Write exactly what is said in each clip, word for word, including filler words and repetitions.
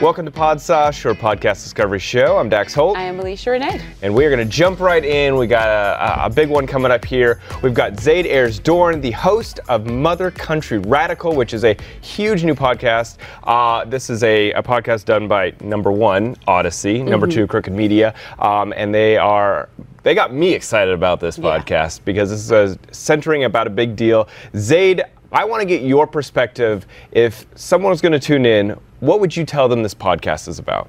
Welcome to Podsash, your podcast discovery show. I'm Dax Holt. I am Alicia Renee. And we are going to jump right in. We got a, a big one coming up here. We've got Zayd Ayers Dohrn, the host of Mother Country Radical, which is a huge new podcast. Uh, this is a, a podcast done by number one, Odyssey, number mm-hmm. two, Crooked Media, um, and they are... They got me excited about this podcast yeah. because this is a centering about a big deal. Zayd, I want to get your perspective. If someone's going to tune in, what would you tell them this podcast is about?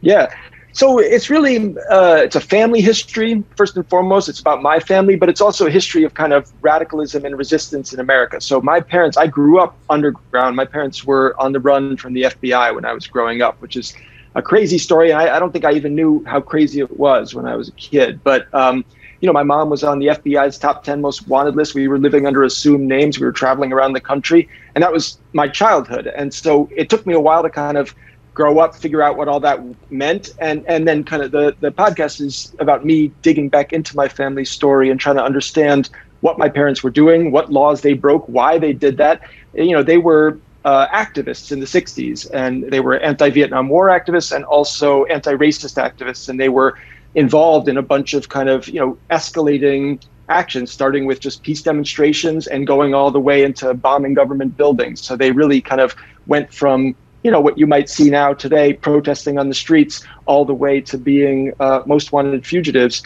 Yeah, so it's really, uh, it's a family history, first and foremost. It's about my family, but it's also a history of kind of radicalism and resistance in America. So my parents, I grew up underground. My parents were on the run from the F B I when I was growing up, which is a crazy story. I, I don't think I even knew how crazy it was when I was a kid. But, um, you know, my mom was on the F B I's top ten most wanted list. We were living under assumed names. We were traveling around the country. And that was my childhood. And so it took me a while to kind of grow up, figure out what all that meant. And and then kind of the, the podcast is about me digging back into my family's story and trying to understand what my parents were doing, what laws they broke, why they did that. You know, they were... Uh, activists in the sixties, and they were anti-Vietnam War activists and also anti-racist activists, and they were involved in a bunch of kind of, you know, escalating actions, starting with just peace demonstrations and going all the way into bombing government buildings. So they really kind of went from, you know, what you might see now today, protesting on the streets, all the way to being uh, most wanted fugitives,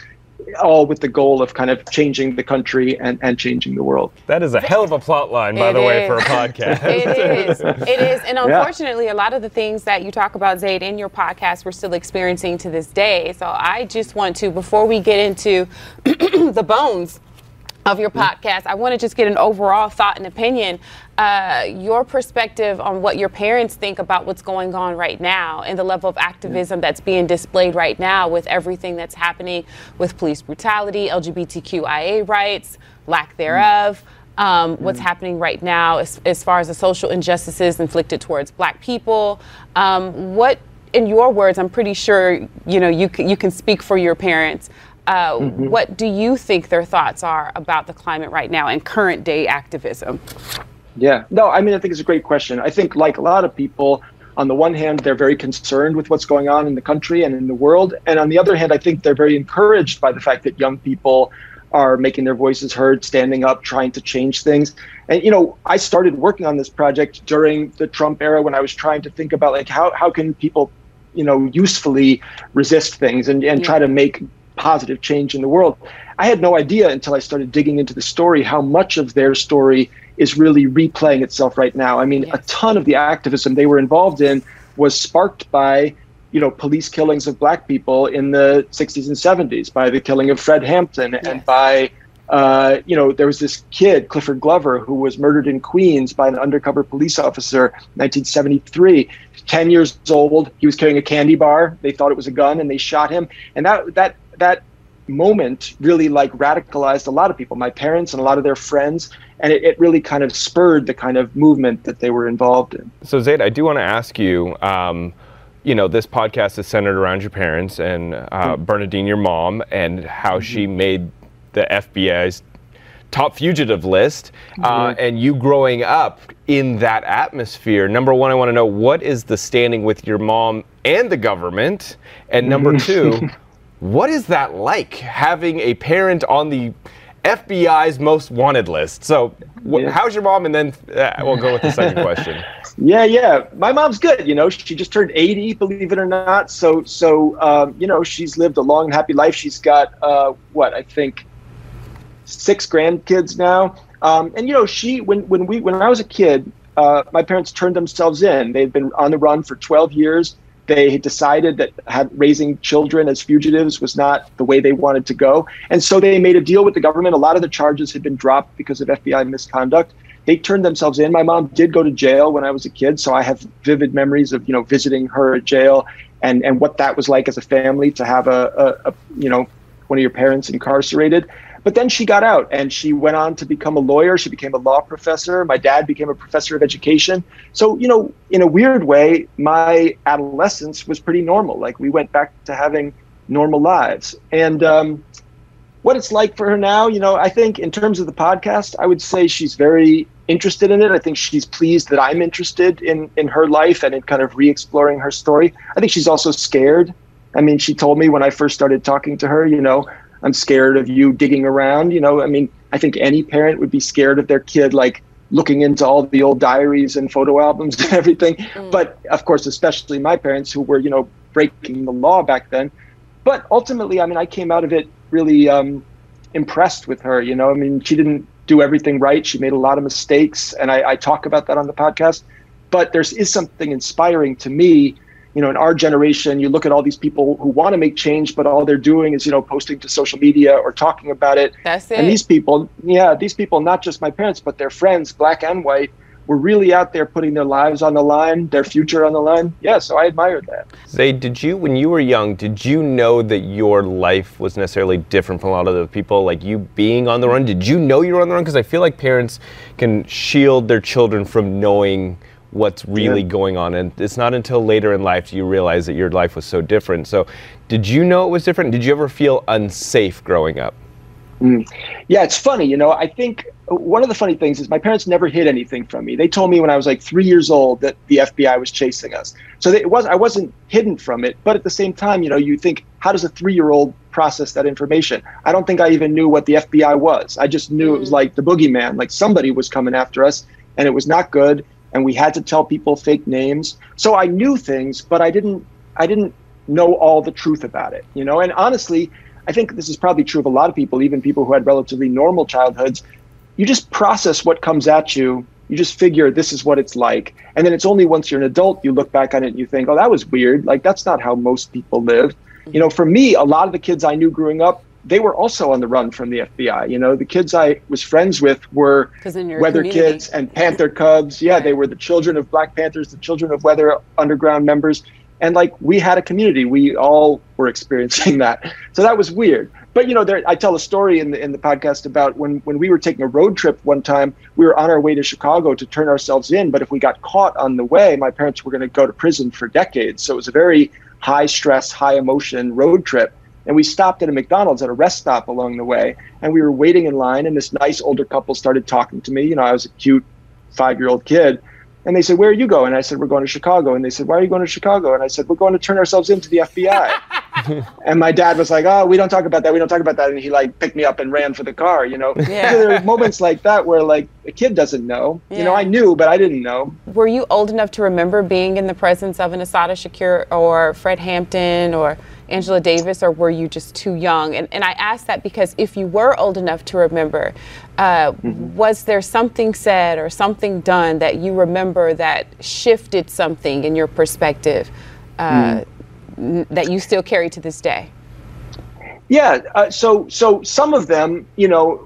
all with the goal of kind of changing the country and, and changing the world. That is a hell of a plot line, by it the is. way, for a podcast. It is. It is. And unfortunately, yeah. a lot of the things that you talk about, Zayd, in your podcast, we're still experiencing to this day. So I just want to, before we get into the bones of your podcast, I want to just get an overall thought and opinion, uh, your perspective on what your parents think about what's going on right now and the level of activism that's being displayed right now with everything that's happening with police brutality, L G B T Q I A rights, lack thereof, um, what's happening right now as, as far as the social injustices inflicted towards Black people. Um, what, in your words, I'm pretty sure you know you you can speak for your parents. Uh, mm-hmm. What do you think their thoughts are about the climate right now and current day activism? Yeah, no, I mean, I think it's a great question. I think like a lot of people, on the one hand, they're very concerned with what's going on in the country and in the world. And on the other hand, I think they're very encouraged by the fact that young people are making their voices heard, standing up, trying to change things. And, you know, I started working on this project during the Trump era when I was trying to think about like how, how can people, you know, usefully resist things and, and yeah. try to make positive change in the world. I had no idea until I started digging into the story how much of their story is really replaying itself right now. I mean, yes. a ton of the activism they were involved in was sparked by, you know, police killings of Black people in the sixties and seventies, by the killing of Fred Hampton, yes. and by, uh, you know, there was this kid, Clifford Glover, who was murdered in Queens by an undercover police officer in nineteen seventy-three. ten years old, he was carrying a candy bar. They thought it was a gun and they shot him. And that that that moment really like radicalized a lot of people, my parents and a lot of their friends, and it, it really kind of spurred the kind of movement that they were involved in. So Zayd, I do want to ask you, um, you know, this podcast is centered around your parents and uh, mm-hmm. Bernardine, your mom, and how mm-hmm. she made the F B I's top fugitive list, uh, mm-hmm. and you growing up in that atmosphere. Number one, I want to know, what is the standing with your mom and the government? And number two, what is that like, having a parent on the F B I's most wanted list. So wh yeah. how's your mom? And then uh, we'll go with the second question. Yeah, yeah. My mom's good. You know, she just turned eighty, believe it or not. So, so um, you know, she's lived a long and happy life. She's got, uh, what, I think six grandkids now. Um, and, you know, she when, when we when I was a kid, uh, my parents turned themselves in. They'd been on the run for twelve years. They had decided that had, raising children as fugitives was not the way they wanted to go. And so they made a deal with the government. A lot of the charges had been dropped because of F B I misconduct. They turned themselves in. My mom did go to jail when I was a kid. So I have vivid memories of, you know, visiting her at jail and, and what that was like as a family to have a, a, a, you know, one of your parents incarcerated. But then she got out and she went on to become a lawyer. She became a law professor. My dad became a professor of education. So, you know, in a weird way, my adolescence was pretty normal. Like we went back to having normal lives. And um, what it's like for her now, you know, I think in terms of the podcast, I would say she's very interested in it. I think she's pleased that I'm interested in, in her life and in kind of re-exploring her story. I think she's also scared. I mean, she told me when I first started talking to her, you know, I'm scared of you digging around. You know, I mean, I think any parent would be scared of their kid, like looking into all the old diaries and photo albums and everything. Mm. But of course, especially my parents who were, you know, breaking the law back then. But ultimately, I mean, I came out of it really um, impressed with her. You know, I mean, she didn't do everything right. She made a lot of mistakes. And I, I talk about that on the podcast. But there is something inspiring to me. You know, in our generation, you look at all these people who want to make change, but all they're doing is, you know, posting to social media or talking about it. That's it. And these people, yeah, these people, not just my parents, but their friends, black and white, were really out there putting their lives on the line, their future on the line. Yeah, so I admired that. Zayd, did you, when you were young, did you know that your life was necessarily different from a lot of the people, like you being on the run? Did you know you were on the run? Because I feel like parents can shield their children from knowing what's really yeah. going on, and it's not until later in life do you realize that your life was so different. So did you know it was different? Did you ever feel unsafe growing up? Mm. Yeah, it's funny, you know, I think one of the funny things is my parents never hid anything from me. They told me when I was like three years old that the F B I was chasing us. So it was, I wasn't hidden from it, but at the same time, you know, you think, how does a three-year-old process that information? I don't think I even knew what the F B I was. I just knew it was like the boogeyman, like somebody was coming after us and it was not good. And we had to tell people fake names. So I knew things, but I didn't I didn't know all the truth about it, you know? And honestly, I think this is probably true of a lot of people, even people who had relatively normal childhoods. You just process what comes at you. You just figure this is what it's like. And then it's only once you're an adult, you look back on it and you think, oh, that was weird. Like, that's not how most people lived. You know, for me, a lot of the kids I knew growing up, they were also on the run from the F B I. You know, the kids I was friends with were Weather community. Kids and Panther Cubs. Yeah, right. They were the children of Black Panthers, the children of Weather Underground members. And like, we had a community. We all were experiencing that. So that was weird. But, you know, there, I tell a story in the, in the podcast about when, when we were taking a road trip one time, we were on our way to Chicago to turn ourselves in. But if we got caught on the way, my parents were going to go to prison for decades. So it was a very high stress, high emotion road trip. And we stopped at a McDonald's at a rest stop along the way. And we were waiting in line. And this nice older couple started talking to me. You know, I was a cute five-year-old kid. And they said, where are you going? And I said, we're going to Chicago. And they said, why are you going to Chicago? And I said, we're going to turn ourselves into the F B I. And my dad was like, oh, we don't talk about that. We don't talk about that. And he like picked me up and ran for the car, you know. Yeah. So there are moments like that where like a kid doesn't know. Yeah. You know, I knew, but I didn't know. Were you old enough to remember being in the presence of an Assata Shakur or Fred Hampton or Angela Davis, or were you just too young? And, and I ask that because if you were old enough to remember, uh, mm-hmm. was there something said or something done that you remember that shifted something in your perspective uh, mm. that you still carry to this day? Yeah, uh, so, so some of them, you know,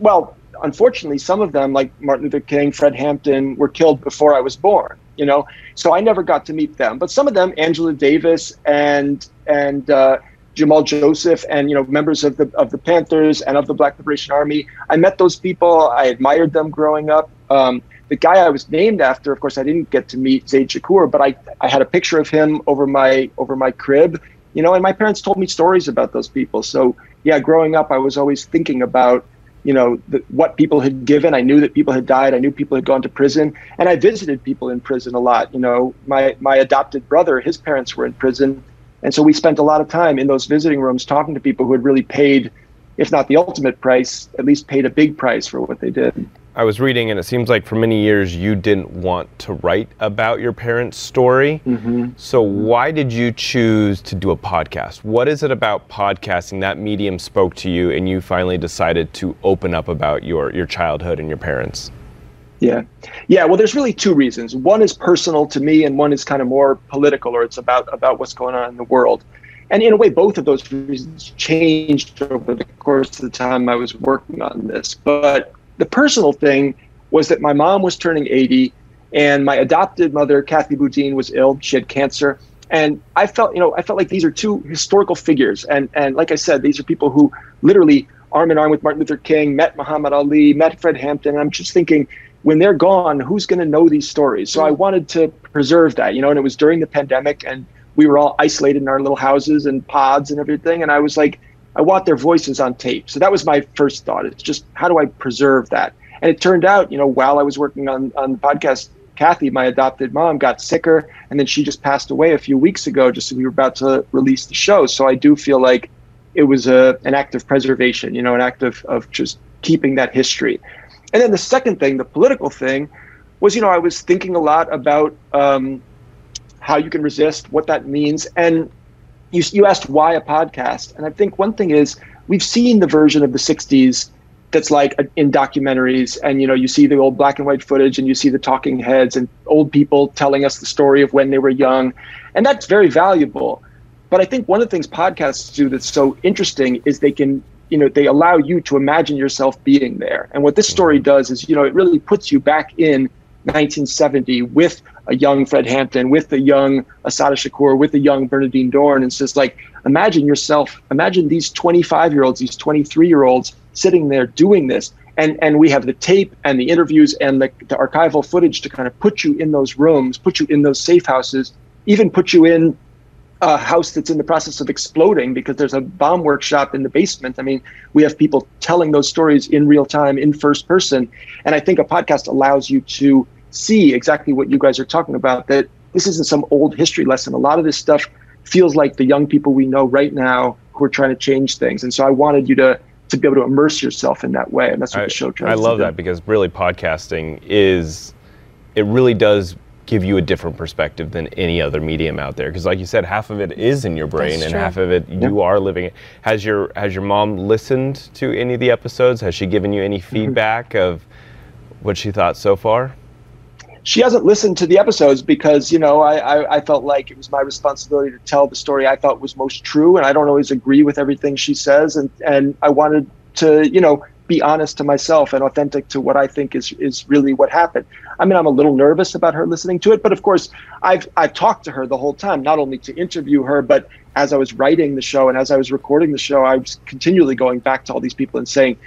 well, unfortunately, some of them, like Martin Luther King, Fred Hampton, were killed before I was born. You know, so I never got to meet them. But some of them, Angela Davis and and uh, Jamal Joseph and, you know, members of the of the Panthers and of the Black Liberation Army, I met those people. I admired them growing up. Um, the guy I was named after, of course, I didn't get to meet, Zayd Shakur, but I, I had a picture of him over my over my crib, you know, and my parents told me stories about those people. So, yeah, growing up, I was always thinking about you know, the, what people had given. I knew that people had died. I knew people had gone to prison. And I visited people in prison a lot. You know, my, my adopted brother, his parents were in prison. And so we spent a lot of time in those visiting rooms talking to people who had really paid if not the ultimate price, at least paid a big price for what they did. I was reading, and it seems like for many years you didn't want to write about your parents' story. Mm-hmm. So why did you choose to do a podcast? What is it about podcasting, that medium spoke to you, and you finally decided to open up about your, your childhood and your parents? Yeah. Yeah. Well, there's really two reasons. One is personal to me, and one is kind of more political, or it's about, about what's going on in the world. And in a way, both of those reasons changed over the course of the time I was working on this. But the personal thing was that my mom was turning eighty, and my adopted mother, Kathy Boudin, was ill. She had cancer. And I felt, you know, I felt like these are two historical figures. And, and like I said, these are people who literally arm in arm with Martin Luther King, met Muhammad Ali, met Fred Hampton. And I'm just thinking, when they're gone, who's going to know these stories? So I wanted to preserve that, you know, and it was during the pandemic, and we were all isolated in our little houses and pods and everything. And I was like, I want their voices on tape. So that was my first thought. It's just, how do I preserve that? And it turned out, you know, while I was working on, on the podcast, Kathy, my adopted mom, got sicker. And then she just passed away a few weeks ago, just as we were about to release the show. So I do feel like it was a, an act of preservation, you know, an act of, of just keeping that history. And then the second thing, the political thing, was, you know, I was thinking a lot about um, how you can resist, what that means. And you, you asked why a podcast. And I think one thing is, we've seen the version of the sixties that's like a, in documentaries. And, you know, you see the old black and white footage, and you see the talking heads and old people telling us the story of when they were young. And that's very valuable. But I think one of the things podcasts do that's so interesting is they can, you know, they allow you to imagine yourself being there. And what this story does is, you know, it really puts you back in nineteen seventy with a young Fred Hampton, with a young Assata Shakur, with a young Bernardine Dohrn. It's just like, imagine yourself, imagine these twenty-five-year-olds, these twenty-three-year-olds sitting there doing this. And and we have the tape and the interviews and the, the archival footage to kind of put you in those rooms, put you in those safe houses, even put you in a house that's in the process of exploding because there's a bomb workshop in the basement. I mean, we have people telling those stories in real time, in first person. And I think a podcast allows you to see exactly what you guys are talking about, that this isn't some old history lesson. A lot of this stuff feels like the young people we know right now who are trying to change things. And so I wanted you to to be able to immerse yourself in that way. And that's what I, the show tries I love to that do. Because really podcasting is, it really does give you a different perspective than any other medium out there. Because like you said, half of it is in your brain and half of it you yeah. are living it. Has your, has your mom listened to any of the episodes? Has she given you any feedback mm-hmm. of what she thought so far? She hasn't listened to the episodes because, you know, I, I, I felt like it was my responsibility to tell the story I thought was most true. And I don't always agree with everything she says. And, and I wanted to, you know, be honest to myself and authentic to what I think is, is really what happened. I mean, I'm a little nervous about her listening to it, but of course I've, I've talked to her the whole time, not only to interview her, but as I was writing the show and as I was recording the show, I was continually going back to all these people and saying,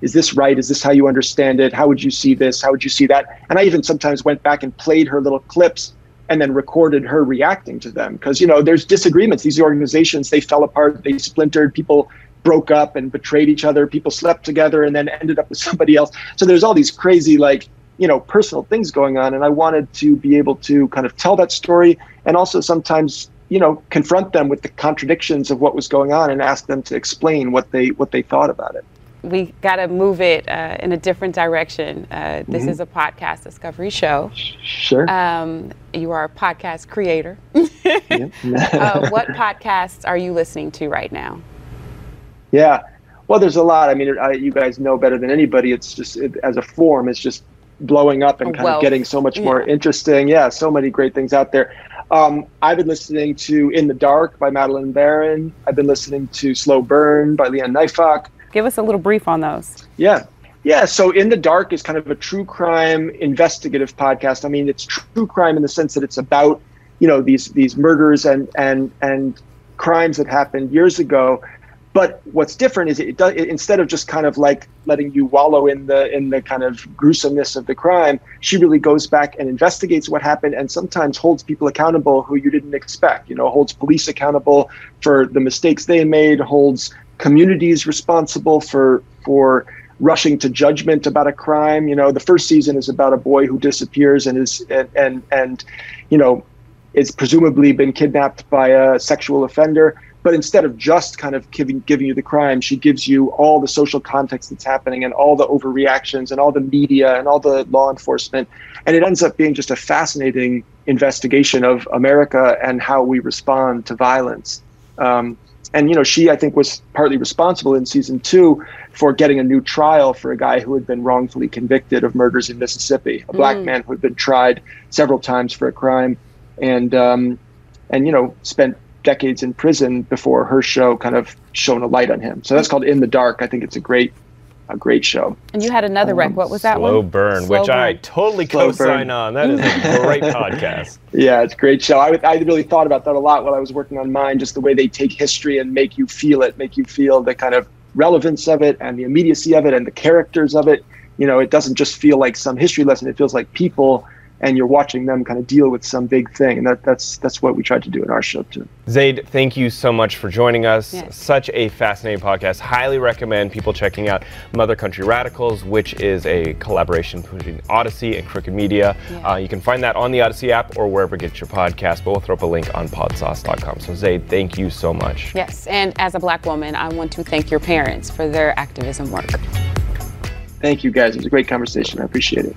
is this right? Is this how you understand it? How would you see this? How would you see that? And I even sometimes went back and played her little clips and then recorded her reacting to them. Because, you know, there's disagreements. These organizations, they fell apart, they splintered, people broke up and betrayed each other, people slept together and then ended up with somebody else. So there's all these crazy, like, you know, personal things going on. And I wanted to be able to kind of tell that story and also sometimes, you know, confront them with the contradictions of what was going on and ask them to explain what they what they thought about it. We got to move it uh, in a different direction. Uh, this mm-hmm. is a podcast discovery show. Sure. Um, you are a podcast creator. Yep. uh, what podcasts are you listening to right now? Yeah. Well, there's a lot. I mean, I, you guys know better than anybody. It's just, it, as a form, it's just blowing up and kind well, of getting so much yeah. more interesting. Yeah, so many great things out there. Um, I've been listening to In the Dark by Madeline Barron. I've been listening to Slow Burn by Leanne Nyfakh. Give us a little brief on those. Yeah. Yeah. So In the Dark is kind of a true crime investigative podcast. I mean, it's true crime in the sense that it's about, you know, these these murders and and and crimes that happened years ago. But what's different is it does it, instead of just kind of like letting you wallow in the in the kind of gruesomeness of the crime, she really goes back and investigates what happened and sometimes holds people accountable who you didn't expect, you know, holds police accountable for the mistakes they made, holds communities responsible for for rushing to judgment about a crime. You know, the first season is about a boy who disappears and is and and, and you know, is presumably been kidnapped by a sexual offender. But instead of just kind of giving, giving you the crime, she gives you all the social context that's happening and all the overreactions and all the media and all the law enforcement. And it ends up being just a fascinating investigation of America and how we respond to violence. Um, and, you know, she, I think, was partly responsible in season two for getting a new trial for a guy who had been wrongfully convicted of murders in Mississippi, a black mm. man who had been tried several times for a crime and, um, and you know, spent decades in prison before her show kind of shone a light on him. So that's called In the Dark. I think it's a great, a great show. And you had another um, rec. What was that Slow one? Slow Burn, Slow which burn. I totally Slow co-sign burn. on. That is a great podcast. Yeah, it's a great show. I, I really thought about that a lot while I was working on mine, just the way they take history and make you feel it, make you feel the kind of relevance of it and the immediacy of it and the characters of it. You know, it doesn't just feel like some history lesson. It feels like people, and you're watching them kind of deal with some big thing. And that, that's that's what we tried to do in our show, too. Zayd, thank you so much for joining us. Yes. Such a fascinating podcast. Highly recommend people checking out Mother Country Radicals, which is a collaboration between Odyssey and Crooked Media. Yeah. Uh, you can find that on the Odyssey app or wherever you get your podcast, but we'll throw up a link on podsash dot com. So, Zayd, thank you so much. Yes, and as a black woman, I want to thank your parents for their activism work. Thank you, guys. It was a great conversation. I appreciate it.